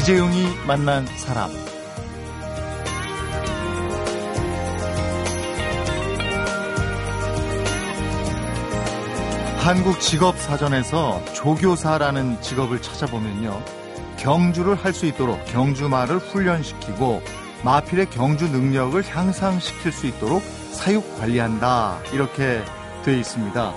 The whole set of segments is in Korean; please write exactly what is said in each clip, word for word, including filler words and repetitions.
이재용이 만난 사람. 한국직업사전에서 조교사라는 직업을 찾아보면요, 경주를 할 수 있도록 경주마를 훈련시키고 마필의 경주 능력을 향상시킬 수 있도록 사육관리한다, 이렇게 돼 있습니다.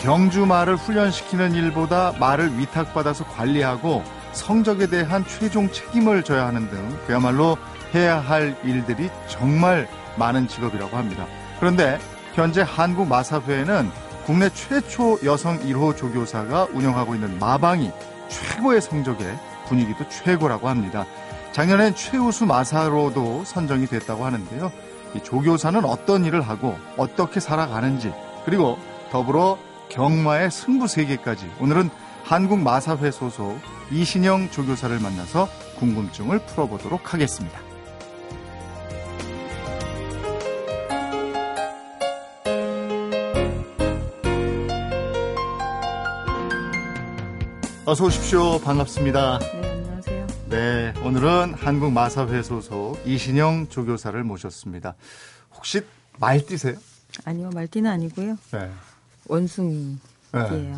경주마를 훈련시키는 일보다 말을 위탁받아서 관리하고 성적에 대한 최종 책임을 져야 하는 등 그야말로 해야 할 일들이 정말 많은 직업이라고 합니다. 그런데 현재 한국마사회에는 국내 최초 여성 일 호 조교사가 운영하고 있는 마방이 최고의 성적에 분위기도 최고라고 합니다. 작년엔 최우수 마사로도 선정이 됐다고 하는데요. 이 조교사는 어떤 일을 하고 어떻게 살아가는지, 그리고 더불어 경마의 승부 세계까지 오늘은 한국마사회 소속 이신영 조교사를 만나서 궁금증을 풀어보도록 하겠습니다. 어서 오십시오. 반갑습니다. 네, 안녕하세요. 네, 오늘은 한국마사회 소속 이신영 조교사를 모셨습니다. 혹시 말띠세요? 아니요, 말띠는 아니고요. 네. 원숭이예요. 네.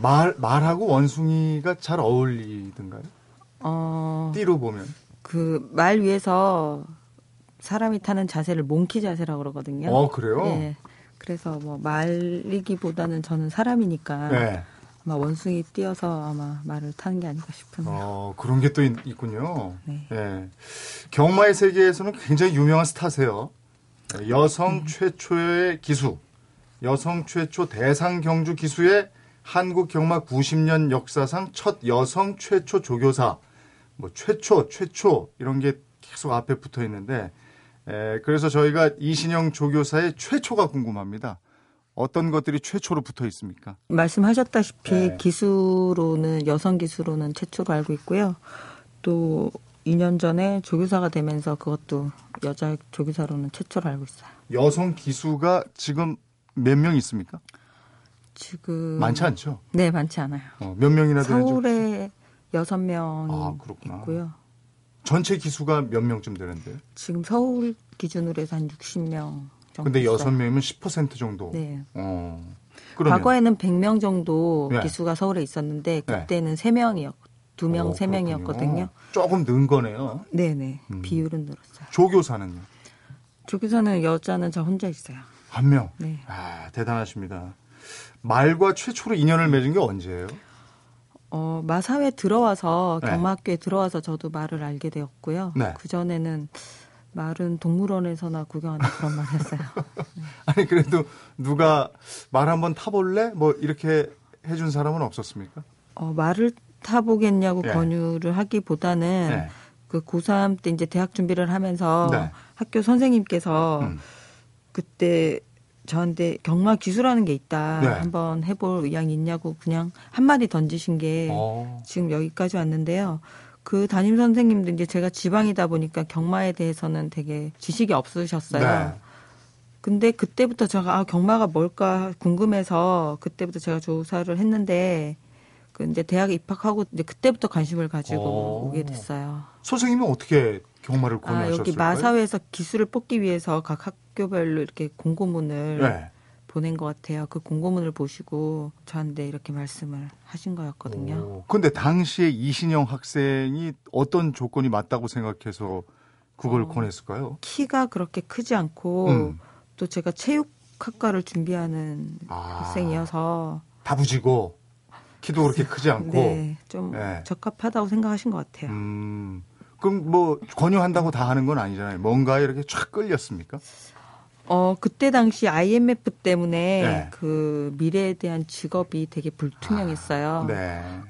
말, 말하고 원숭이가 잘 어울리던가요? 어, 띠로 보면. 그, 말 위에서 사람이 타는 자세를 몽키 자세라고 그러거든요. 어, 그래요? 네. 그래서 뭐, 말이기보다는 저는 사람이니까. 네. 아마 원숭이 띄어서 아마 말을 타는 게 아닌가 싶은데요. 어, 그런 게 또 있군요. 네. 네. 경마의 세계에서는 굉장히 유명한 스타세요. 여성 네. 최초의 기수, 여성 최초 대상 경주 기수의 한국 경마 구십 년 역사상 첫 여성 최초 조교사, 뭐 최초, 최초 이런 게 계속 앞에 붙어 있는데, 에, 그래서 저희가 이신영 조교사의 최초가 궁금합니다. 어떤 것들이 최초로 붙어 있습니까? 말씀하셨다시피 네. 기수로는, 여성 기수로는 최초로 알고 있고요. 또 이 년 전에 조교사가 되면서 그것도 여자 조교사로는 최초로 알고 있어요. 여성 기수가 지금 몇 명 있습니까? 지금 많지 않죠? 네, 많지 않아요. 어, 몇 명이나 되는지? 서울에 여섯 명이 아, 그렇구나. 있고요. 전체 기수가 몇 명쯤 되는데요? 지금 서울 기준으로 해서 한 육십 명. 근데 여섯 명이면 십 퍼센트 정도. 네. 어. 그러면. 과거에는 백 명 정도 네. 기수가 서울에 있었는데 그때는 네. 세 명이었고 두 명, 오, 세 명이었거든요. 그렇군요. 조금 는 거네요. 네네. 음. 비율은 늘었어요. 조교사는요? 조교사는 여자는 저 혼자 있어요. 한 명? 네. 아, 대단하십니다. 말과 최초로 인연을 맺은 게 언제예요? 어, 마사회 들어와서, 경마학교에 네. 들어와서 저도 말을 알게 되었고요. 네. 그전에는 말은 동물원에서나 구경하는 그런 말 했어요. 네. 아니, 그래도 누가 말 한번 타볼래? 뭐 이렇게 해준 사람은 없었습니까? 어, 말을 타보겠냐고 네. 권유를 하기보다는 네. 그 고삼 때 이제 대학 준비를 하면서 네. 학교 선생님께서 음. 그때 저한테 경마 기수라는 게 있다. 네. 한번 해볼 의향이 있냐고 그냥 한마디 던지신 게 오. 지금 여기까지 왔는데요. 그 담임 선생님도 이제 제가 지방이다 보니까 경마에 대해서는 되게 지식이 없으셨어요. 네. 근데 그때부터 제가 아, 경마가 뭘까 궁금해서 그때부터 제가 조사를 했는데 그 이제 대학에 입학하고 이제 그때부터 관심을 가지고 오. 오게 됐어요. 선생님은 어떻게 경마를 권유하셨을까요? 아, 여기 마사회에서 기수를 뽑기 위해서 각 학교별로 이렇게 공고문을 네. 보낸 것 같아요. 그 공고문을 보시고 저한테 이렇게 말씀을 하신 거였거든요. 그런데 당시에 이신영 학생이 어떤 조건이 맞다고 생각해서 그걸 어, 권했을까요? 키가 그렇게 크지 않고 음. 또 제가 체육학과를 준비하는 아, 학생이어서 다부지고 키도 그렇게 크지 않고 네, 좀 네. 적합하다고 생각하신 것 같아요. 음. 그럼 뭐 권유한다고 다 하는 건 아니잖아요. 뭔가에 이렇게 촥 끌렸습니까? 어, 그때 당시 아이엠에프 때문에 네. 그 미래에 대한 직업이 되게 불투명했어요.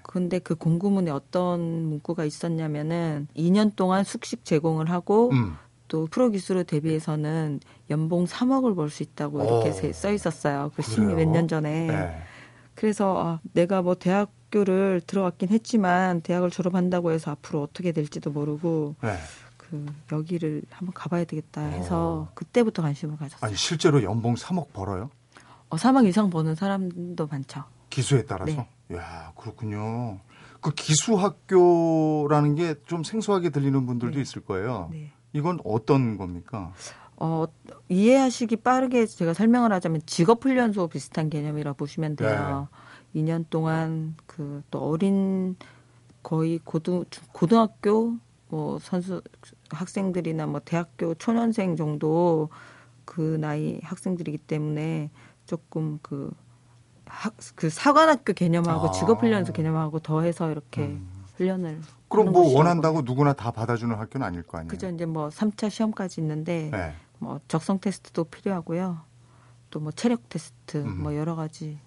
그런데 아, 네. 그 공고문에 어떤 문구가 있었냐면은 이 년 동안 숙식 제공을 하고 음. 또 프로 기수로 데뷔해서는 연봉 삼억을 벌 수 있다고 오. 이렇게 써 있었어요. 그 십이 몇 년 전에. 네. 그래서 아, 내가 뭐 대학 학교를 들어왔긴 했지만 대학을 졸업한다고 해서 앞으로 어떻게 될지도 모르고 네. 그 여기를 한번 가봐야 되겠다 해서 어. 그때부터 관심을 가졌어요. 아니, 실제로 연봉 삼억 벌어요? 어, 삼억 이상 버는 사람도 많죠. 기수에 따라서? 네. 이야, 그렇군요. 그 기수학교라는 게 좀 생소하게 들리는 분들도 네. 있을 거예요. 네. 이건 어떤 겁니까? 어, 이해하시기 빠르게 제가 설명을 하자면 직업훈련소 비슷한 개념이라 보시면 돼요. 네. 이 년 동안 그 또 어린 거의 고등, 고등학교 뭐 선수 학생들이나 뭐 대학교 초년생 정도 그 나이 학생들이기 때문에 조금 그, 학, 그 사관학교 개념하고 아. 직업훈련소 개념하고 더해서 이렇게 음. 훈련을. 그럼 뭐 원한다고 누구나 다 받아주는 학교는 아닐 거 아니에요? 그죠. 이제 뭐 삼 차 시험까지 있는데 네. 뭐 적성 테스트도 필요하고요. 또 뭐 체력 테스트 음. 뭐 여러 가지.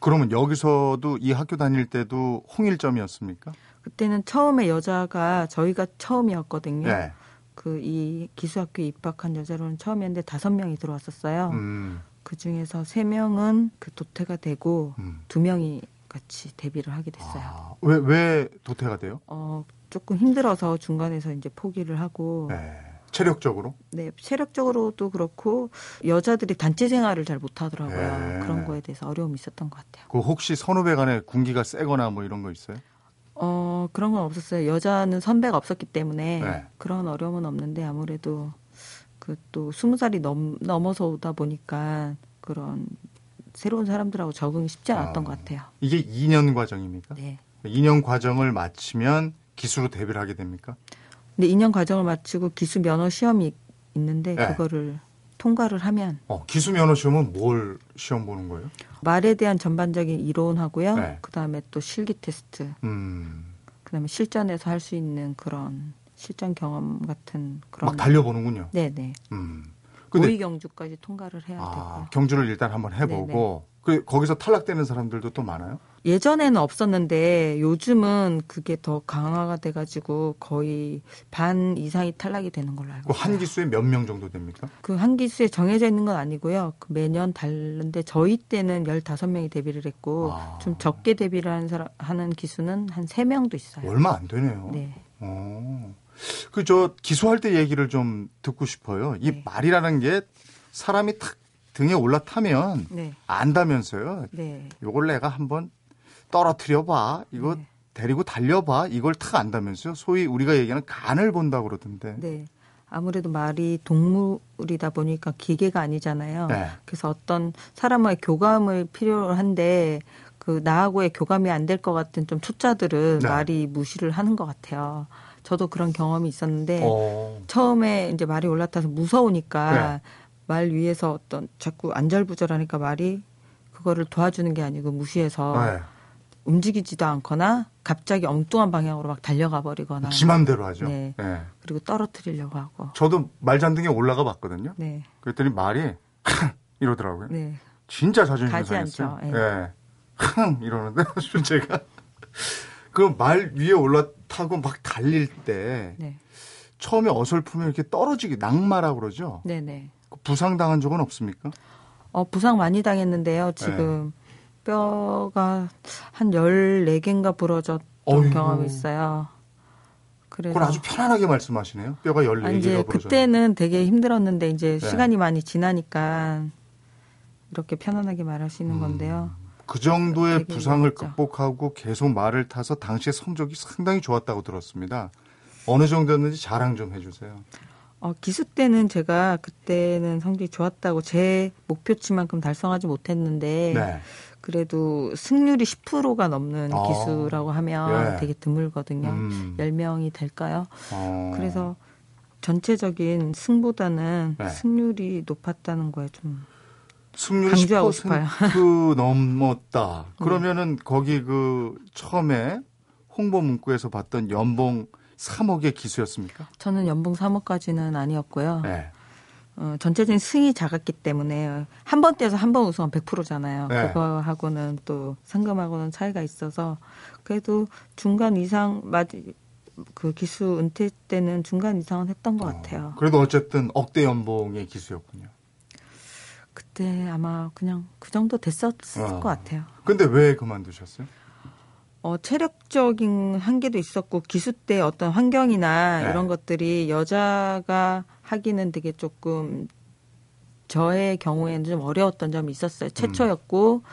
그러면 여기서도 이 학교 다닐 때도 홍일점이었습니까? 그때는 처음에 여자가 저희가 처음이었거든요. 네. 그 이 기수학교에 입학한 여자로는 처음이었는데 다섯 명이 들어왔었어요. 음. 그 중에서 세 명은 그 도태가 되고 음. 두 명이 같이 데뷔를 하게 됐어요. 왜, 왜 도태가 돼요? 어, 조금 힘들어서 중간에서 이제 포기를 하고. 네. 체력적으로? 네, 체력적으로도 그렇고 여자들이 단체 생활을 잘 못하더라고요. 네. 그런 거에 대해서 어려움이 있었던 것 같아요. 그 혹시 선후배 간에 군기가 세거나 뭐 이런 거 있어요? 어, 그런 건 없었어요. 여자는 선배가 없었기 때문에 네. 그런 어려움은 없는데 아무래도 그 또 스무 살이 넘 넘어서 오다 보니까 그런 새로운 사람들하고 적응이 쉽지 않았던 아, 것 같아요. 이게 이 년 과정입니까? 네. 이 년 과정을 마치면 기수로 데뷔를 하게 됩니까? 근데 이 년 과정을 마치고 기수 면허 시험이 있는데 네. 그거를 통과를 하면 어, 기수 면허 시험은 뭘 시험 보는 거예요? 말에 대한 전반적인 이론하고요. 네. 그다음에 또 실기 테스트. 음. 그다음에 실전에서 할 수 있는 그런 실전 경험 같은 그런. 막 달려보는군요. 네네. 음. 모의 경주까지 통과를 해야 아, 되고요. 경주를 일단 한번 해보고. 그 거기서 탈락되는 사람들도 또 많아요? 예전에는 없었는데 요즘은 그게 더 강화가 돼가지고 거의 반 이상이 탈락이 되는 걸로 알고 있어요. 한 기수에 몇 명 정도 됩니까? 그 한 기수에 정해져 있는 건 아니고요. 그 매년 다른데 저희 때는 열다섯 명이 데뷔를 했고 아. 좀 적게 데뷔를 하는, 사람, 하는 기수는 한 세 명도 있어요. 얼마 안 되네요. 네. 오. 그 저 기수할 때 얘기를 좀 듣고 싶어요. 이 네. 말이라는 게 사람이 탁 등에 올라타면 네. 안다면서요. 네. 이걸 내가 한번 떨어뜨려봐. 이거 네. 데리고 달려봐. 이걸 탁 안다면서요. 소위 우리가 얘기하는 간을 본다고 그러던데. 네. 아무래도 말이 동물이다 보니까 기계가 아니잖아요. 네. 그래서 어떤 사람의 교감을 필요한데 그 나하고의 교감이 안 될 것 같은 좀 초짜들은 네. 말이 무시를 하는 것 같아요. 저도 그런 경험이 있었는데 오. 처음에 이제 말이 올라타서 무서우니까 네. 말 위에서 어떤 자꾸 안절부절하니까 말이 그거를 도와주는 게 아니고 무시해서 네. 움직이지도 않거나 갑자기 엉뚱한 방향으로 막 달려가 버리거나 지 맘대로 하죠. 네. 네. 그리고 떨어뜨리려고 하고. 저도 말잔등에 올라가 봤거든요. 네. 그랬더니 말이 이러더라고요. 네. 진짜 자존심 상했어요. 네. 네. 이러는데 제가 그 말 위에 올라타고 막 달릴 때 네. 처음에 어설프면 이렇게 떨어지기 낙마라고 그러죠. 네네. 부상 당한 적은 없습니까? 어 부상 많이 당했는데요. 지금 네. 뼈가 한 열네 개인가 부러졌던 어이구. 경험이 있어요. 그래서 그걸 아주 편안하게 말씀하시네요. 뼈가 열네 개가 아니, 이제 부러졌어요. 그때는 되게 힘들었는데 이제 네. 시간이 많이 지나니까 이렇게 편안하게 말하시는 음. 건데요. 그 정도의 부상을 힘들었죠. 극복하고 계속 말을 타서 당시의 성적이 상당히 좋았다고 들었습니다. 어느 정도였는지 자랑 좀 해주세요. 어, 기수 때는 제가 그때는 성적이 좋았다고 제 목표치만큼 달성하지 못했는데 네. 그래도 승률이 십 퍼센트가 넘는 어. 기수라고 하면 예. 되게 드물거든요. 음. 열 명이 될까요? 어. 그래서 전체적인 승보다는 네. 승률이 높았다는 거에 좀 승률이 십 퍼센트 넘었다. 그러면은 거기 그 처음에 홍보 문구에서 봤던 연봉 삼억의 기수였습니까? 저는 연봉 삼억까지는 아니었고요. 네. 어, 전체적인 승이 작았기 때문에 한 번 떼서 한 번 우승하면 백 퍼센트잖아요. 네. 그거하고는 또 상금하고는 차이가 있어서 그래도 중간 이상 마지 그 기수 은퇴 때는 중간 이상은 했던 것 어, 같아요. 그래도 어쨌든 억대 연봉의 기수였군요. 그때 아마 그냥 그 정도 됐었을 어. 것 같아요. 근데 왜 그만두셨어요? 어, 체력적인 한계도 있었고 기수 때 어떤 환경이나 네. 이런 것들이 여자가 하기는 되게 조금 저의 경우에는 좀 어려웠던 점이 있었어요. 최초였고 음.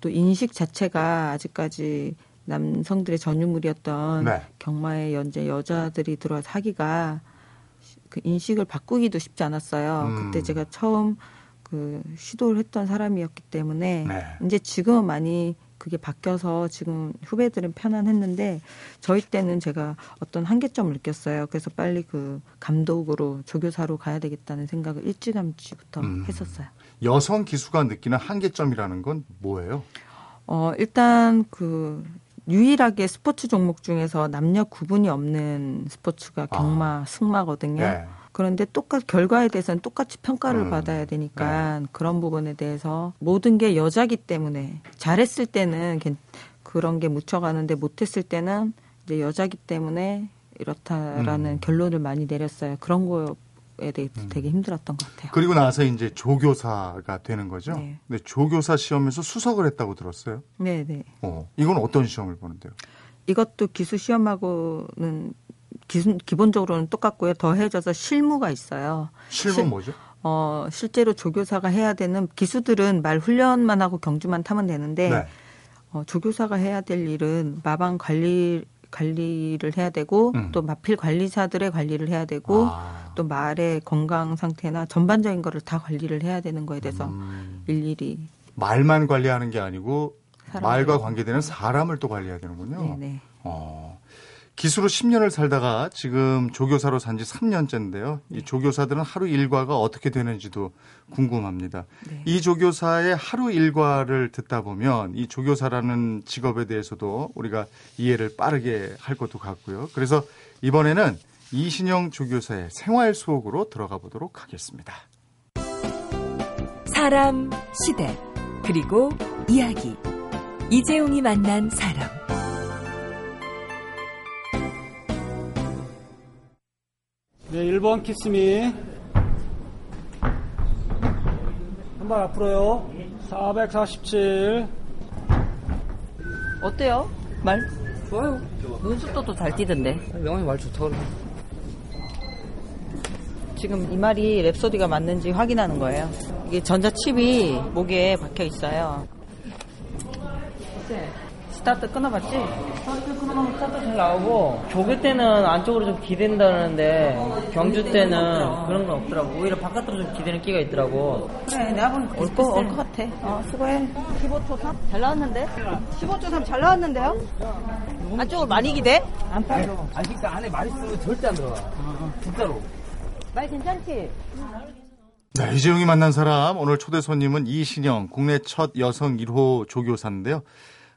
또 인식 자체가 아직까지 남성들의 전유물이었던 네. 경마에 연재 여자들이 들어와서 하기가 그 인식을 바꾸기도 쉽지 않았어요. 음. 그때 제가 처음 그 시도를 했던 사람이었기 때문에 네. 이제 지금은 많이 그게 바뀌어서 지금 후배들은 편안했는데 저희 때는 제가 어떤 한계점을 느꼈어요. 그래서 빨리 그 감독으로 조교사로 가야 되겠다는 생각을 일찌감치부터 음. 했었어요. 여성 기수가 느끼는 한계점이라는 건 뭐예요? 어, 일단 그 유일하게 스포츠 종목 중에서 남녀 구분이 없는 스포츠가 경마, 아. 승마거든요. 네. 그런데 똑같 결과에 대해서는 똑같이 평가를 음. 받아야 되니까 네. 그런 부분에 대해서 모든 게 여자기 때문에 잘했을 때는 그런 게 묻혀가는데 못했을 때는 이제 여자기 때문에 이렇다라는 음. 결론을 많이 내렸어요. 그런 거에 대해 음. 되게 힘들었던 것 같아요. 그리고 나서 이제 조교사가 되는 거죠. 네. 근데 조교사 시험에서 수석을 했다고 들었어요. 네, 네. 어, 이건 어떤 시험을 보는데요? 이것도 기수 시험하고는. 기, 기본적으로는 똑같고요. 더해져서 실무가 있어요. 실무 뭐죠? 어, 실제로 조교사가 해야 되는 기수들은 말 훈련만 하고 경주만 타면 되는데 네. 어, 조교사가 해야 될 일은 마방 관리 관리를 해야 되고 음. 또 마필 관리사들의 관리를 해야 되고 아. 또 말의 건강 상태나 전반적인 거를 다 관리를 해야 되는 거에 대해서 음. 일일이 말만 관리하는 게 아니고 말과 관계되는 사람을 또 관리해야 되는군요. 네네. 어. 기수로 십 년을 살다가 지금 조교사로 산 지 삼 년째인데요. 네. 이 조교사들은 하루 일과가 어떻게 되는지도 궁금합니다. 네. 이 조교사의 하루 일과를 듣다 보면 이 조교사라는 직업에 대해서도 우리가 이해를 빠르게 할 것도 같고요. 그래서 이번에는 이신영 조교사의 생활 속으로 들어가 보도록 하겠습니다. 사람, 시대, 그리고 이야기. 이재용이 만난 사람. 네, 일 번 키스미. 한 발 앞으로요. 사백사십칠. 어때요? 말? 좋아요. 눈썹도 또 잘 뛰던데. 명언이 말 좋더라. 지금 이 말이 랩소디가 맞는지 확인하는 거예요. 이게 전자칩이 목에 박혀 있어요. 네. 스타트 끊어봤지? 스타트 끊어봤지? 스타트 잘 나오고 조교 때는 안쪽으로 좀 기댄다는데 어, 경주 때는 없더라. 그런 건 없더라고. 오히려 바깥으로 좀 기대는 끼가 있더라고. 그래, 내가 보면 올 거 올 거 같아. 어, 수고해. 십오 초 삼? 잘 나왔는데? 십오 초 삼 잘 나왔는데요? 안쪽으로 많이 기대? 안 팔려. 아니, 그러니까 안에 많이 쓰면 절대 안 들어가. 어, 진짜로. 말 괜찮지? 네, 이재용이 만난 사람. 오늘 초대 손님은 이신영, 국내 첫 여성 일 호 조교사인데요.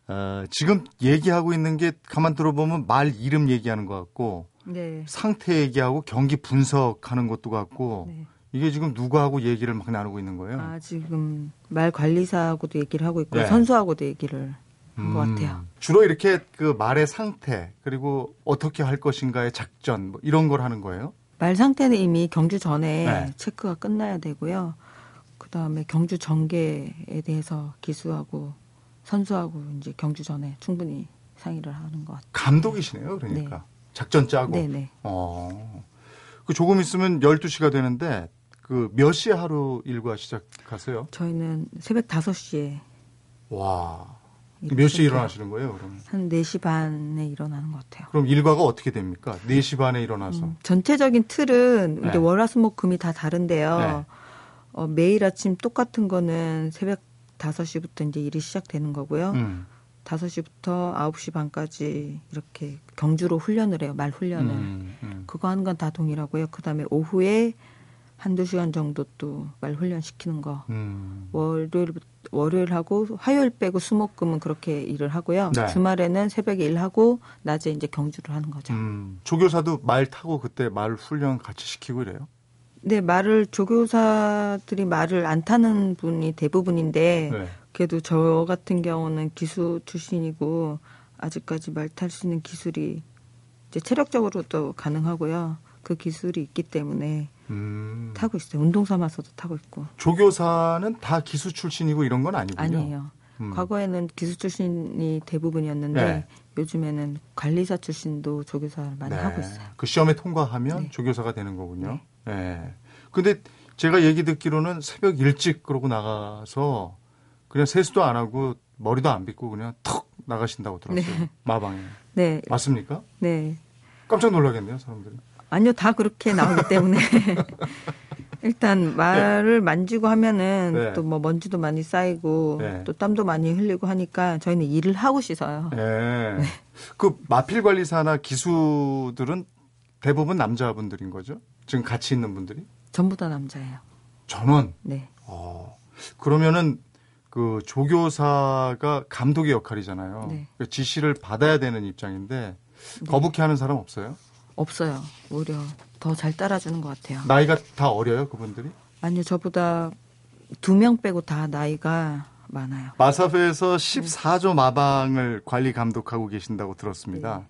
어, 지금 얘기하고 있는 게 가만 들어보면 말 이름 얘기하는 것 같고 네. 상태 얘기하고 경기 분석하는 것도 같고 네. 이게 지금 누구하고 얘기를 막 나누고 있는 거예요? 아, 지금 말 관리사하고도 얘기를 하고 있고 네. 선수하고도 얘기를 한 것 음, 같아요. 주로 이렇게 그 말의 상태 그리고 어떻게 할 것인가의 작전 뭐 이런 걸 하는 거예요? 말 상태는 이미 경주 전에 네. 체크가 끝나야 되고요. 그다음에 경주 전개에 대해서 기수하고 선수하고 이제 경주 전에 충분히 상의를 하는 것 같아요. 감독이시네요, 그러니까. 네. 작전 짜고. 네네. 어. 그 조금 있으면 열두 시가 되는데 그 몇 시에 하루 일과 시작하세요? 저희는 새벽 다섯 시에. 와. 몇 시에 일어나시는 거예요, 그럼? 한 네 시 반에 일어나는 것 같아요. 그럼 일과가 어떻게 됩니까? 네 시 반에 일어나서. 음, 전체적인 틀은 네. 이제 월화수목금이 다 다른데요. 네. 어, 매일 아침 똑같은 거는 새벽 다섯 시부터 이제 일이 시작되는 거고요. 음. 다섯 시부터 아홉 시 반까지 이렇게 경주로 훈련을 해요. 말 훈련을. 음, 음. 그거 하는 건 다 동일하고요. 그다음에 오후에 한두 시간 정도 또 말 훈련 시키는 거. 음. 월요일, 월요일하고 화요일 빼고 수목금은 그렇게 일을 하고요. 네. 주말에는 새벽에 일하고 낮에 이제 경주를 하는 거죠. 음. 조교사도 말 타고 그때 말 훈련 같이 시키고 이래요? 네, 말을, 조교사들이 말을 안 타는 분이 대부분인데, 네. 그래도 저 같은 경우는 기수 출신이고, 아직까지 말 탈 수 있는 기술이 이제 체력적으로도 가능하고요. 그 기술이 있기 때문에 음. 타고 있어요. 운동 삼아서도 타고 있고. 조교사는 다 기수 출신이고 이런 건 아니군요? 아니에요. 음. 과거에는 기수 출신이 대부분이었는데, 네. 요즘에는 관리사 출신도 조교사를 많이 네. 하고 있어요. 그 시험에 통과하면 네. 조교사가 되는 거군요. 네. 예. 근데 제가 얘기 듣기로는 새벽 일찍 그러고 나가서 그냥 세수도 안 하고 머리도 안 빗고 그냥 턱 나가신다고 들었어요. 네. 마방에. 네. 맞습니까? 네. 깜짝 놀라겠네요, 사람들이. 아니요, 다 그렇게 나오기 때문에. 일단 말을 네. 만지고 하면은 네. 또 뭐 먼지도 많이 쌓이고 네. 또 땀도 많이 흘리고 하니까 저희는 일을 하고 씻어요. 네. 네. 그 마필 관리사나 기수들은 대부분 남자분들인 거죠? 지금 같이 있는 분들이? 전부 다 남자예요. 전원? 네. 어. 그러면은 그 조교사가 감독의 역할이잖아요. 네. 지시를 받아야 되는 입장인데 거북해하는 사람 없어요? 없어요. 오히려 더 잘 따라주는 것 같아요. 나이가 다 어려요, 그분들이? 아니요, 저보다 두 명 빼고 다 나이가 많아요. 마사회에서 십사 조 마방을 관리 감독하고 계신다고 들었습니다.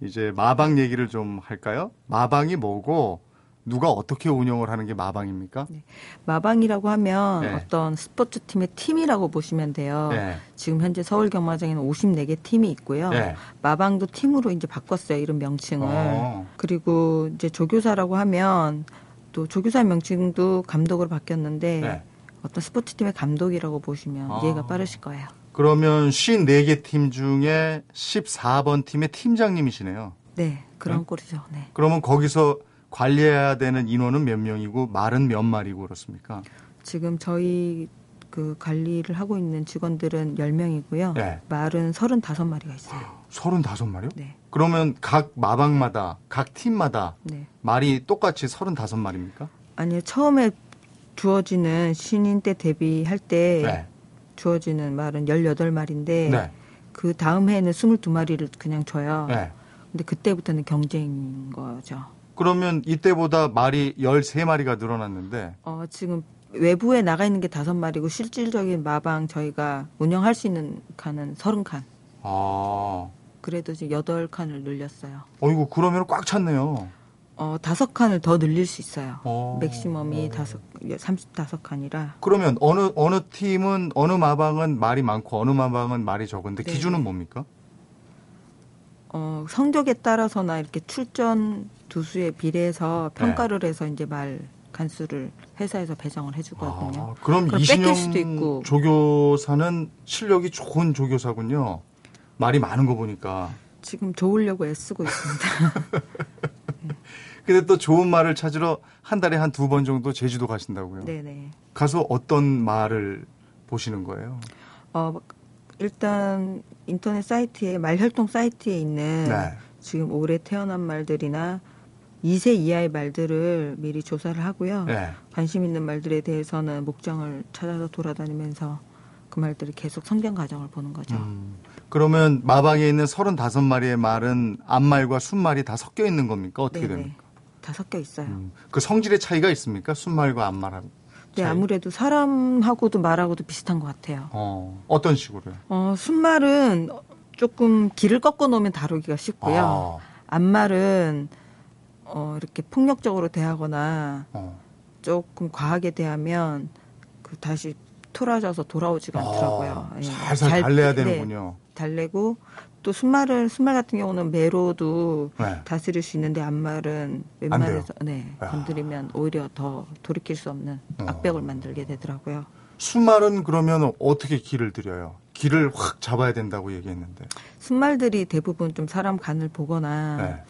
네. 이제 마방 얘기를 좀 할까요? 마방이 뭐고 누가 어떻게 운영을 하는 게 마방입니까? 네. 마방이라고 하면 네. 어떤 스포츠팀의 팀이라고 보시면 돼요. 네. 지금 현재 서울 경마장에는 오십네 개 팀이 있고요. 네. 마방도 팀으로 이제 바꿨어요. 이런 명칭을. 어. 그리고 이제 조교사라고 하면 또 조교사 명칭도 감독으로 바뀌었는데 네. 어떤 스포츠팀의 감독이라고 보시면 어. 이해가 빠르실 거예요. 그러면 오십네 개 팀 중에 십사 번 팀의 팀장님이시네요. 네. 그런 네? 꼴이죠. 네. 그러면 거기서 관리해야 되는 인원은 몇 명이고 말은 몇 마리고 그렇습니까? 지금 저희 그 관리를 하고 있는 직원들은 열 명이고요. 네. 말은 서른다섯 마리가 있어요. 서른다섯 마리요? 네. 그러면 각 마방마다, 각 팀마다 네. 말이 똑같이 서른다섯 마리입니까? 아니요. 처음에 주어지는 신인 때 데뷔할 때 네. 주어지는 말은 열여덟 마리인데 네. 그 다음 해에는 스물두 마리를 그냥 줘요. 네. 근데 그때부터는 경쟁인 거죠. 그러면 이때보다 말이 열세 마리가 늘어났는데 어, 지금 외부에 나가 있는 게 다섯 마리고 실질적인 마방 저희가 운영할 수 있는 칸은 서른 칸. 아. 그래도 지금 여덟 칸을 늘렸어요. 어이구, 그러면 꽉 찼네요. 어, 다섯 칸을 더 늘릴 수 있어요. 어. 맥시멈이 다섯, 서른다섯 칸이라. 그러면 어느 어느 팀은 어느 마방은 말이 많고 어느 마방은 말이 적은데 네. 기준은 뭡니까? 어, 성적에 따라서나 이렇게 출전 두수에 비례해서 평가를 네. 해서 이제 말 간수를 회사에서 배정을 해주거든요. 아, 그럼 이신영 수도 있고. 조교사는 실력이 좋은 조교사군요. 말이 많은 거 보니까. 지금 좋으려고 애쓰고 있습니다. 근데 또 좋은 말을 찾으러 한 달에 한 두 번 정도 제주도 가신다고요? 네네. 가서 어떤 말을 보시는 거예요? 어, 일단 인터넷 사이트에, 말 활동 사이트에 있는 네. 지금 올해 태어난 말들이나 이 세 이하의 말들을 미리 조사를 하고요. 네. 관심 있는 말들에 대해서는 목장을 찾아서 돌아다니면서 그 말들을 계속 성장 과정을 보는 거죠. 음. 그러면 마방에 있는 서른다섯 마리의 말은 암말과 순말이 다 섞여 있는 겁니까? 어떻게 네네. 됩니까? 다 섞여 있어요. 음. 그 성질의 차이가 있습니까? 순말과 암말하고. 네, 차이? 아무래도 사람하고도 말하고도 비슷한 것 같아요. 어, 어떤 식으로요? 어, 순말은 조금 길을 꺾어 놓으면 다루기가 쉽고요. 아. 암말은 어, 이렇게 폭력적으로 대하거나 어. 조금 과하게 대하면 그 다시 토라져서 돌아오지가 아, 않더라고요. 예. 살살 잘, 달래야 네, 되는군요. 달래고 또 순말은 순말 같은 경우는 매로도 네. 다스릴 수 있는데 암말은 웬만해서 네, 건드리면 오히려 더 돌이킬 수 없는 어. 악벽을 만들게 되더라고요. 순말은 그러면 어떻게 길을 들여요? 길을 확 잡아야 된다고 얘기했는데. 순말들이 대부분 좀 사람 간을 보거나 네.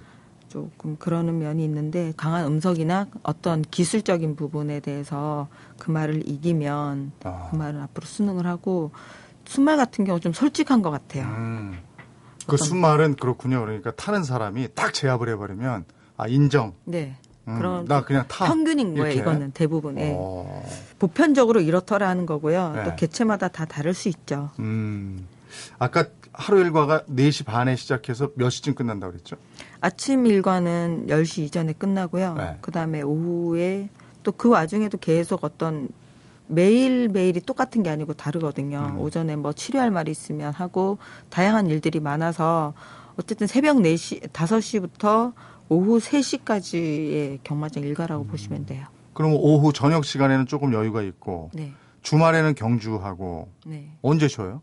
조금 그러는 면이 있는데 강한 음성이나 어떤 기술적인 부분에 대해서 그 말을 이기면 아. 그 말은 앞으로 수능을 하고 순말 같은 경우 좀 솔직한 것 같아요. 음. 그 순말은 그렇군요. 그러니까 타는 사람이 딱 제압을 해버리면 아 인정. 네. 음, 그런 나 그냥 타. 평균인 거예요. 이렇게? 이거는 대부분. 예. 보편적으로 이렇더라 하는 거고요. 네. 또 개체마다 다 다를 수 있죠. 음. 아까 하루 일과가 네 시 반에 시작해서 몇 시쯤 끝난다고 그랬죠? 아침 일과는 열 시 이전에 끝나고요. 네. 그다음에 오후에 또 그 와중에도 계속 어떤 매일매일이 똑같은 게 아니고 다르거든요. 음. 오전에 뭐 치료할 말이 있으면 하고 다양한 일들이 많아서 어쨌든 새벽 네 시, 다섯 시부터 오후 세 시까지의 경마장 일과라고 음. 보시면 돼요. 그럼 오후 저녁 시간에는 조금 여유가 있고 네. 주말에는 경주하고 네. 언제 쉬어요?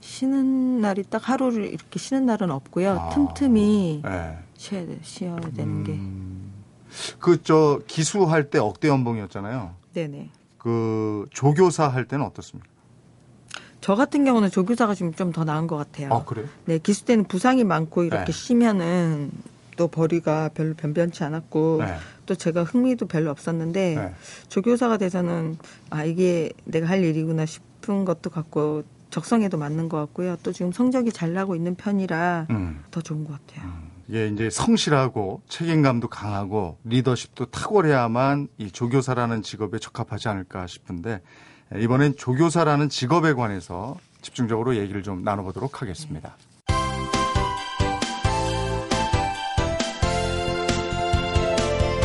쉬는 날이 딱 하루를 이렇게 쉬는 날은 없고요. 아, 틈틈이 네. 쉬어야, 쉬어야 되는 음, 게. 그 저 기수할 때 억대 연봉이었잖아요. 네네. 그 조교사 할 때는 어떻습니까? 저 같은 경우는 조교사가 지금 좀 더 나은 것 같아요. 아, 그래요? 네, 기수대는 부상이 많고 이렇게 네. 쉬면은 또 벌이가 별로 변변치 않았고 네. 또 제가 흥미도 별로 없었는데 네. 조교사가 돼서는 아, 이게 내가 할 일이구나 싶은 것도 같고 적성에도 맞는 것 같고요. 또 지금 성적이 잘 나고 있는 편이라 음. 더 좋은 것 같아요. 음. 예, 이제 성실하고 책임감도 강하고 리더십도 탁월해야만 이 조교사라는 직업에 적합하지 않을까 싶은데 이번엔 조교사라는 직업에 관해서 집중적으로 얘기를 좀 나눠보도록 하겠습니다. 네.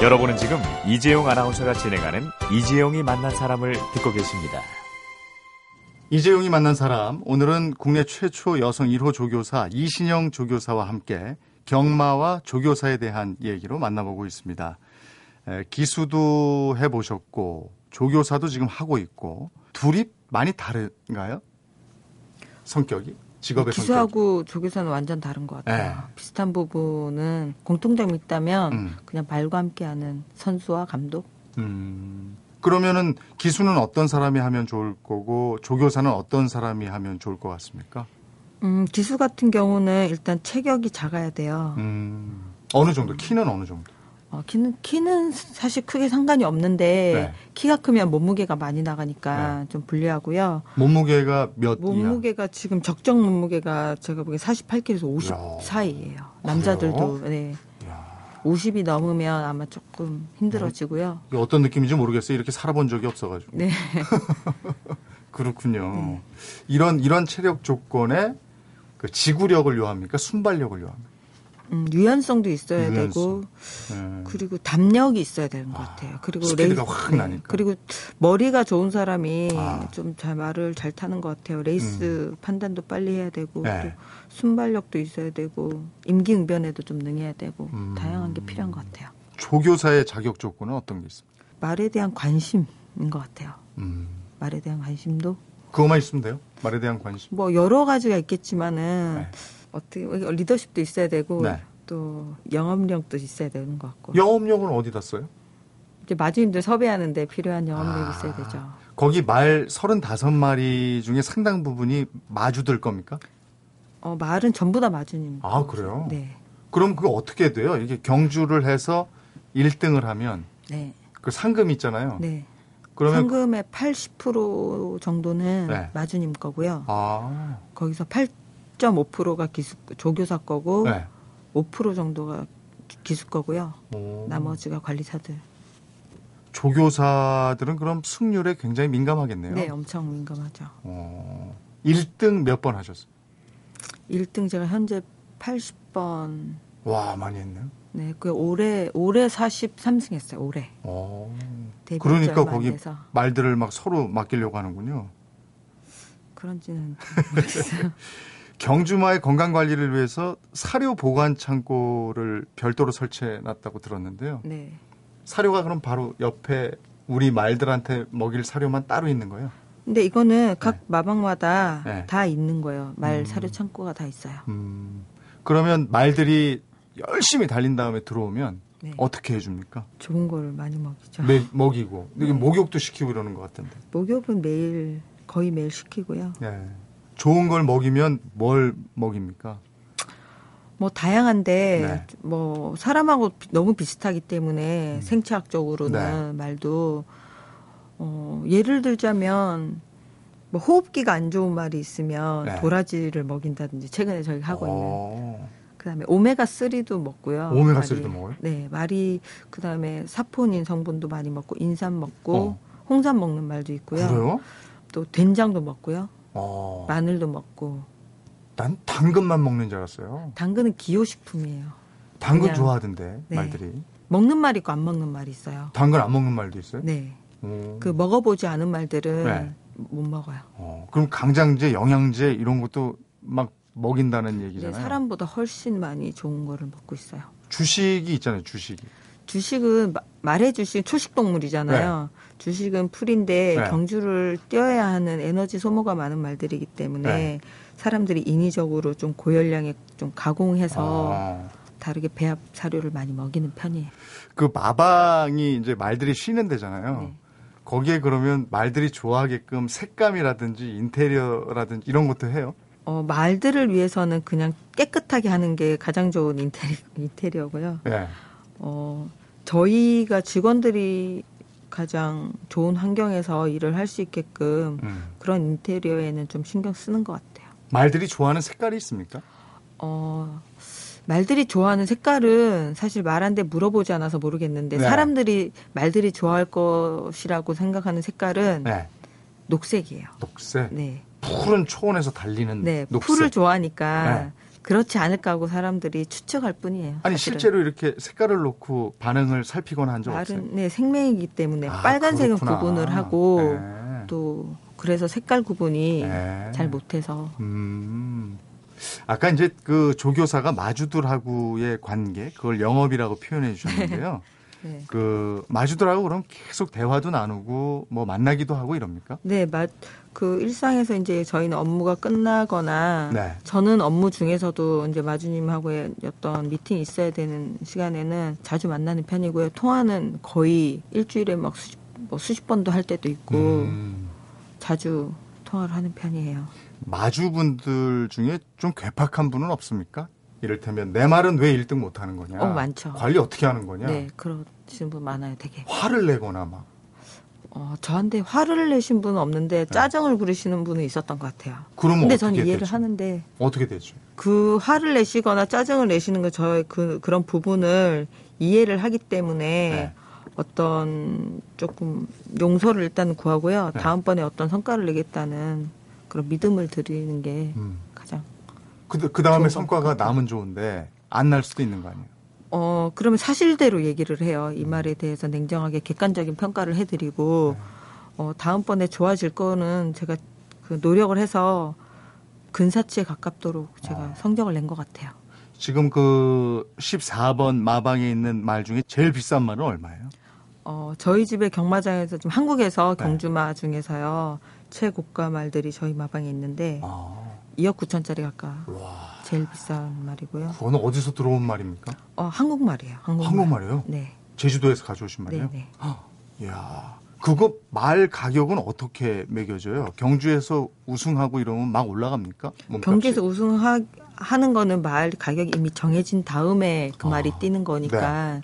여러분은 지금 이재용 아나운서가 진행하는 이재용이 만난 사람을 듣고 계십니다. 이재용이 만난 사람, 오늘은 국내 최초 여성 일 호 조교사 이신영 조교사와 함께 경마와 조교사에 대한 얘기로 만나보고 있습니다. 기수도 해보셨고 조교사도 지금 하고 있고 둘이 많이 다른가요? 성격이? 직업의 성격? 기수하고 조교사는 완전 다른 것 같아요. 네. 비슷한 부분은 공통점이 있다면 음. 그냥 말과 함께하는 선수와 감독? 음. 그러면은 기수는 어떤 사람이 하면 좋을 거고 조교사는 어떤 사람이 하면 좋을 것 같습니까? 음, 기수 같은 경우는 일단 체격이 작아야 돼요. 음, 어느 정도? 키는 어느 정도? 어, 키는 키는 사실 크게 상관이 없는데 네. 키가 크면 몸무게가 많이 나가니까 네. 좀 불리하고요. 몸무게가 몇 몸무게가 이하? 지금 적정 몸무게가 제가 보기엔 사십팔 킬로그램에서 오십 이야. 사이예요. 남자들도 네. 오십이 넘으면 아마 조금 힘들어지고요. 네. 어떤 느낌인지 모르겠어요. 이렇게 살아본 적이 없어가지고. 네. 그렇군요. 네. 이런 이런 체력 조건에 그 지구력을 요합니까? 순발력을 요합니까? 음, 유연성도 있어야 유연성. 되고 네. 그리고 담력이 있어야 되는 것 같아요. 아, 그리고 스피드가 레이스, 확 나니까. 그리고 머리가 좋은 사람이 아. 좀 잘 말을 잘 타는 것 같아요. 레이스 음. 판단도 빨리 해야 되고 네. 또 순발력도 있어야 되고 임기응변에도 좀 능해야 되고 음. 다양한 게 필요한 것 같아요. 조교사의 자격 조건은 어떤 게 있습니까? 말에 대한 관심인 것 같아요. 음. 말에 대한 관심도. 그것만 있으면 돼요? 말에 대한 관심. 뭐 여러 가지가 있겠지만은 네. 어떻게 리더십도 있어야 되고 네. 또 영업력도 있어야 되는 것 같고. 영업력은 어디다 써요? 이제 마주님들 섭외하는데 필요한 영업력이 아, 있어야 되죠. 거기 말 서른다섯 마리 중에 상당 부분이 마주들 겁니까? 어, 말은 전부 다 마주입니다. 아, 그래요? 네. 그럼 그거 어떻게 돼요? 이게 경주를 해서 일 등을 하면 네. 그 상금 있잖아요. 네. 그러면 상금의 팔십 퍼센트 정도는 네. 마주님 거고요. 아. 거기서 팔 점 오 퍼센트가 기수, 조교사 거고 네. 오 퍼센트 정도가 기수 거고요. 오. 나머지가 관리사들. 조교사들은 그럼 승률에 굉장히 민감하겠네요. 네, 엄청 민감하죠. 오. 일 등 몇 번 하셨어요? 일 등 제가 현재 팔십 번. 와, 많이 했네요. 네, 그 올해 올해 사십삼 승 했어요. 올해. 오. 그러니까 거기 해서. 말들을 막 서로 맡기려고 하는군요. 그런지는 모르겠어요. 경주마의 건강관리를 위해서 사료 보관 창고를 별도로 설치해놨다고 들었는데요. 네. 사료가 그럼 바로 옆에 우리 말들한테 먹일 사료만 따로 있는 거예요? 근데 이거는 각 네. 마방마다 네. 다 있는 거예요. 말 음. 사료 창고가 다 있어요. 음. 그러면 말들이 열심히 달린 다음에 들어오면 네. 어떻게 해줍니까? 좋은 거를 많이 먹이죠. 매, 먹이고. 네. 목욕도 시키고 이러는 것 같은데. 목욕은 매일, 거의 매일 시키고요. 네. 좋은 걸 먹이면 뭘 먹입니까? 뭐 다양한데 네. 뭐 사람하고 너무 비슷하기 때문에 음. 생체학적으로는 네. 말도 어, 예를 들자면 뭐 호흡기가 안 좋은 말이 있으면 네. 도라지를 먹인다든지 최근에 저희가 하고 오. 있는 그다음에 오메가삼도 먹고요. 오메가삼도 말이, 먹어요? 네. 말이 그다음에 사포닌 성분도 많이 먹고 인삼 먹고 어. 홍삼 먹는 말도 있고요. 그래요? 또 된장도 먹고요. 어. 마늘도 먹고. 난 당근만 먹는 줄 알았어요. 당근은 기호식품이에요. 당근 그냥, 좋아하던데 네. 말들이. 먹는 말 있고 안 먹는 말이 있어요. 당근 안 먹는 말도 있어요? 네. 오. 그 먹어보지 않은 말들은 네. 못 먹어요. 어. 그럼 강장제, 영양제 이런 것도 막 먹인다는 얘기잖아요. 네, 사람보다 훨씬 많이 좋은 거를 먹고 있어요. 주식이 있잖아요. 주식이. 주식은 말의 주식은 초식동물이잖아요. 네. 주식은 풀인데 네. 경주를 뛰어야 하는 에너지 소모가 많은 말들이기 때문에 네. 사람들이 인위적으로 좀 고열량에 좀 가공해서 아. 다르게 배합 사료를 많이 먹이는 편이에요. 그 마방이 이제 말들이 쉬는 데잖아요. 네. 거기에 그러면 말들이 좋아하게끔 색감이라든지 인테리어라든지 이런 것도 해요? 어, 말들을 위해서는 그냥 깨끗하게 하는 게 가장 좋은 인테리, 인테리어고요. 네. 어, 저희가 직원들이 가장 좋은 환경에서 일을 할 수 있게끔 음. 그런 인테리어에는 좀 신경 쓰는 것 같아요. 말들이 좋아하는 색깔이 있습니까? 어, 말들이 좋아하는 색깔은 사실 말한데 물어보지 않아서 모르겠는데 네. 사람들이 말들이 좋아할 것이라고 생각하는 색깔은 네. 녹색이에요. 녹색? 네. 푸른 초원에서 달리는 네, 녹색. 풀을 좋아하니까 네. 그렇지 않을까 하고 사람들이 추측할 뿐이에요. 아니 사실은. 실제로 이렇게 색깔을 놓고 반응을 살피거나 한 적 없어요? 네, 생명이기 때문에 아, 빨간색은 그렇구나. 구분을 하고 네. 또 그래서 색깔 구분이 네. 잘 못해서. 음. 아까 이제 그 조교사가 마주들하고의 관계 그걸 영업이라고 표현해 주셨는데요. 네. 그 마주들하고 그럼 계속 대화도 나누고 뭐 만나기도 하고 이럽니까? 네, 맞. 그 일상에서 이제 저희는 업무가 끝나거나 네. 저는 업무 중에서도 이제 마주님하고의 어떤 미팅이 있어야 되는 시간에는 자주 만나는 편이고요. 통화는 거의 일주일에 막 수십, 뭐 수십 번도 할 때도 있고 음. 자주 통화를 하는 편이에요. 마주분들 중에 좀 괴팍한 분은 없습니까? 이를테면 내 말은 왜 일 등 못하는 거냐? 어, 많죠. 관리 어떻게 하는 거냐? 네, 그러시는 분 많아요, 되게. 화를 내거나 막. 어, 저한테 화를 내신 분은 없는데 짜증을 부리시는 분은 있었던 것 같아요. 그러면 근데 저는 이해를 되죠? 하는데 어떻게 되죠? 그 화를 내시거나 짜증을 내시는 거 저의 그 그런 부분을 이해를 하기 때문에. 네. 어떤 조금 용서를 일단 구하고요. 네. 다음번에 어떤 성과를 내겠다는 그런 믿음을 드리는 게 음. 가장. 그, 그 다음에 성과가 것 남은 좋은데 안 날 수도 있는 거 아니에요? 어, 그러면 사실대로 얘기를 해요. 이 음. 말에 대해서 냉정하게 객관적인 평가를 해드리고 네. 어, 다음번에 좋아질 거는 제가 그 노력을 해서 근사치에 가깝도록 제가 아. 성적을 낸 것 같아요. 지금 그 십사 번 마방에 있는 말 중에 제일 비싼 말은 얼마예요? 어, 저희 집의 경마장에서 좀 한국에서 경주마 네. 중에서요. 최고가 말들이 저희 마방에 있는데 아. 이억 구천짜리 가까 제일 비싼 말이고요. 그거는 어디서 들어온 말입니까? 어, 한국말이에요. 한국말. 한국말이에요? 네. 제주도에서 가져오신 말이에요? 네네. 이야, 그거 말 가격은 어떻게 매겨져요? 경주에서 우승하고 이러면 막 올라갑니까? 몸값이? 경주에서 우승하... 하는 거는 말 가격이 이미 정해진 다음에 그 말이 어, 뛰는 거니까 네.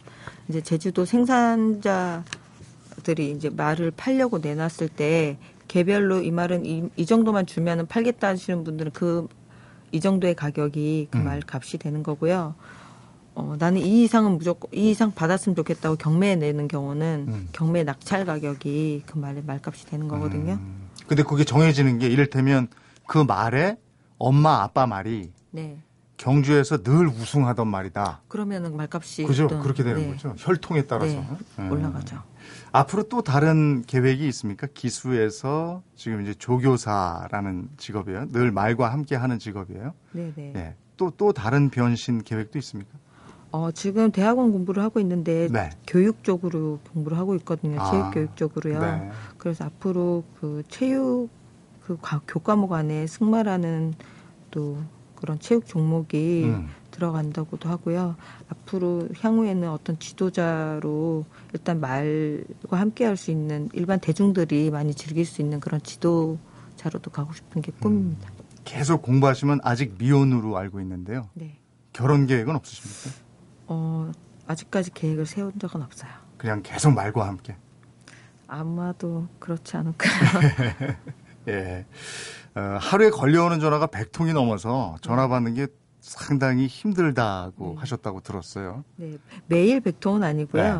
이제 제주도 생산자들이 이제 말을 팔려고 내놨을 때 개별로 이 말은 이, 이 정도만 주면은 팔겠다 하시는 분들은 그 이 정도의 가격이 그 말 음. 값이 되는 거고요. 어, 나는 이 이상은 무조건 이 이상 받았으면 좋겠다고 경매에 내는 경우는 음. 경매 낙찰 가격이 그 말의 말값이 되는 거거든요. 음. 근데 그게 정해지는 게 이를테면 그 말에 엄마 아빠 말이 네. 경주에서 늘 우승하던 말이다. 그러면은 말값이 그죠? 어떤, 그렇게 되는 네. 거죠. 혈통에 따라서 네. 네. 올라가죠. 앞으로 또 다른 계획이 있습니까? 기수에서 지금 이제 조교사라는 직업이에요. 늘 말과 함께하는 직업이에요. 네네. 네. 또 또 다른 변신 계획도 있습니까? 어, 지금 대학원 공부를 하고 있는데 네. 교육 쪽으로 공부를 하고 있거든요. 아, 체육 교육 쪽으로요. 네. 그래서 앞으로 그 체육 그 교과목 안에 승마라는 또 그런 체육 종목이 음. 들어간다고도 하고요. 앞으로 향후에는 어떤 지도자로 일단 말과 함께할 수 있는 일반 대중들이 많이 즐길 수 있는 그런 지도자로도 가고 싶은 게 꿈입니다. 음. 계속 공부하시면 아직 미혼으로 알고 있는데요. 네. 결혼 계획은 없으십니까? 어, 아직까지 계획을 세운 적은 없어요. 그냥 계속 말과 함께? 아마도 그렇지 않을까요? 예, 어, 하루에 걸려오는 전화가 백 통이 넘어서 전화 받는 게 상당히 힘들다고 네. 하셨다고 들었어요. 네, 매일 백 통은 아니고요. 네.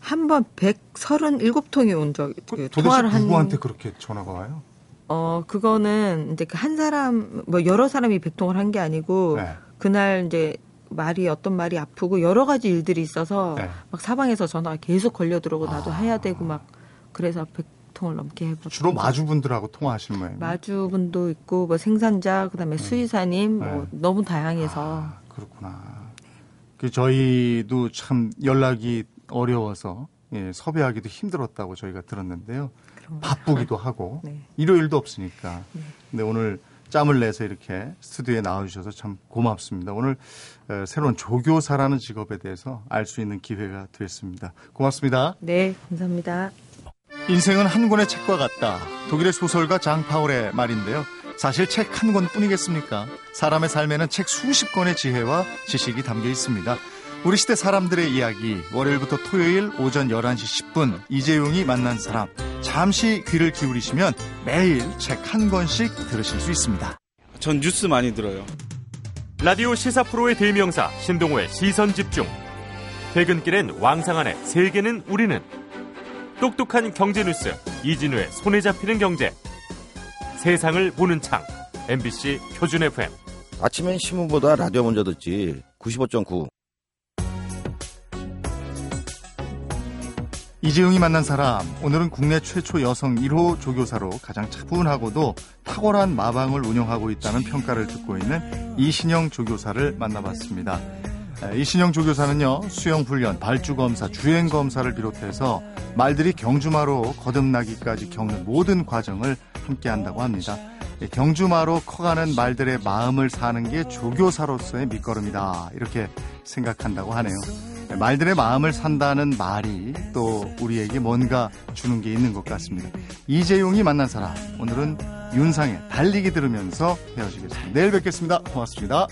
한번 백삼십칠 통이 온 적이 그, 통화를 한. 누구한테 그렇게 전화가 와요? 어, 그거는 이제 그 한 사람, 뭐 여러 사람이 백 통을 한 게 아니고 네. 그날 이제 말이 어떤 말이 아프고 여러 가지 일들이 있어서 네. 막 사방에서 전화가 계속 걸려 들어오고 나도 아. 해야 되고 막 그래서 백. 통을 넘게 해보죠. 주로 마주분들하고 통화하시는 거예요? 마주분도 있고 뭐 생산자, 그다음에 음. 수의사님 네. 뭐 너무 다양해서. 아, 그렇구나. 그 저희도 참 연락이 어려워서 예, 섭외하기도 힘들었다고 저희가 들었는데요. 바쁘기도 하고 네. 일요일도 없으니까. 네. 근데 오늘 짬을 내서 이렇게 스튜디오에 나와주셔서 참 고맙습니다. 오늘 새로운 조교사라는 직업에 대해서 알 수 있는 기회가 됐습니다. 고맙습니다. 네, 감사합니다. 인생은 한 권의 책과 같다. 독일의 소설가 장 파울의 말인데요. 사실 책 한 권뿐이겠습니까? 사람의 삶에는 책 수십 권의 지혜와 지식이 담겨 있습니다. 우리 시대 사람들의 이야기, 월요일부터 토요일 오전 열한 시 십 분 이재용이 만난 사람. 잠시 귀를 기울이시면 매일 책 한 권씩 들으실 수 있습니다. 전 뉴스 많이 들어요. 라디오 시사 프로의 대명사 신동호의 시선집중. 퇴근길엔 왕상한의 세계는 우리는. 똑똑한 경제 뉴스 이진우의 손에 잡히는 경제. 세상을 보는 창 엠비씨 표준 에프엠. 아침엔 신문보다 라디오 먼저 듣지. 구십오 점 구. 이재용이 만난 사람, 오늘은 국내 최초 여성 일 호 조교사로 가장 차분하고도 탁월한 마방을 운영하고 있다는 평가를 듣고 있는 이신영 조교사를 만나봤습니다. 이신영 조교사는요, 수영훈련, 발주검사, 주행검사를 비롯해서 말들이 경주마로 거듭나기까지 겪는 모든 과정을 함께한다고 합니다. 경주마로 커가는 말들의 마음을 사는 게 조교사로서의 밑거름이다, 이렇게 생각한다고 하네요. 말들의 마음을 산다는 말이 또 우리에게 뭔가 주는 게 있는 것 같습니다. 이재용이 만난 사람, 오늘은 윤상의 달리기 들으면서 헤어지겠습니다. 내일 뵙겠습니다. 고맙습니다.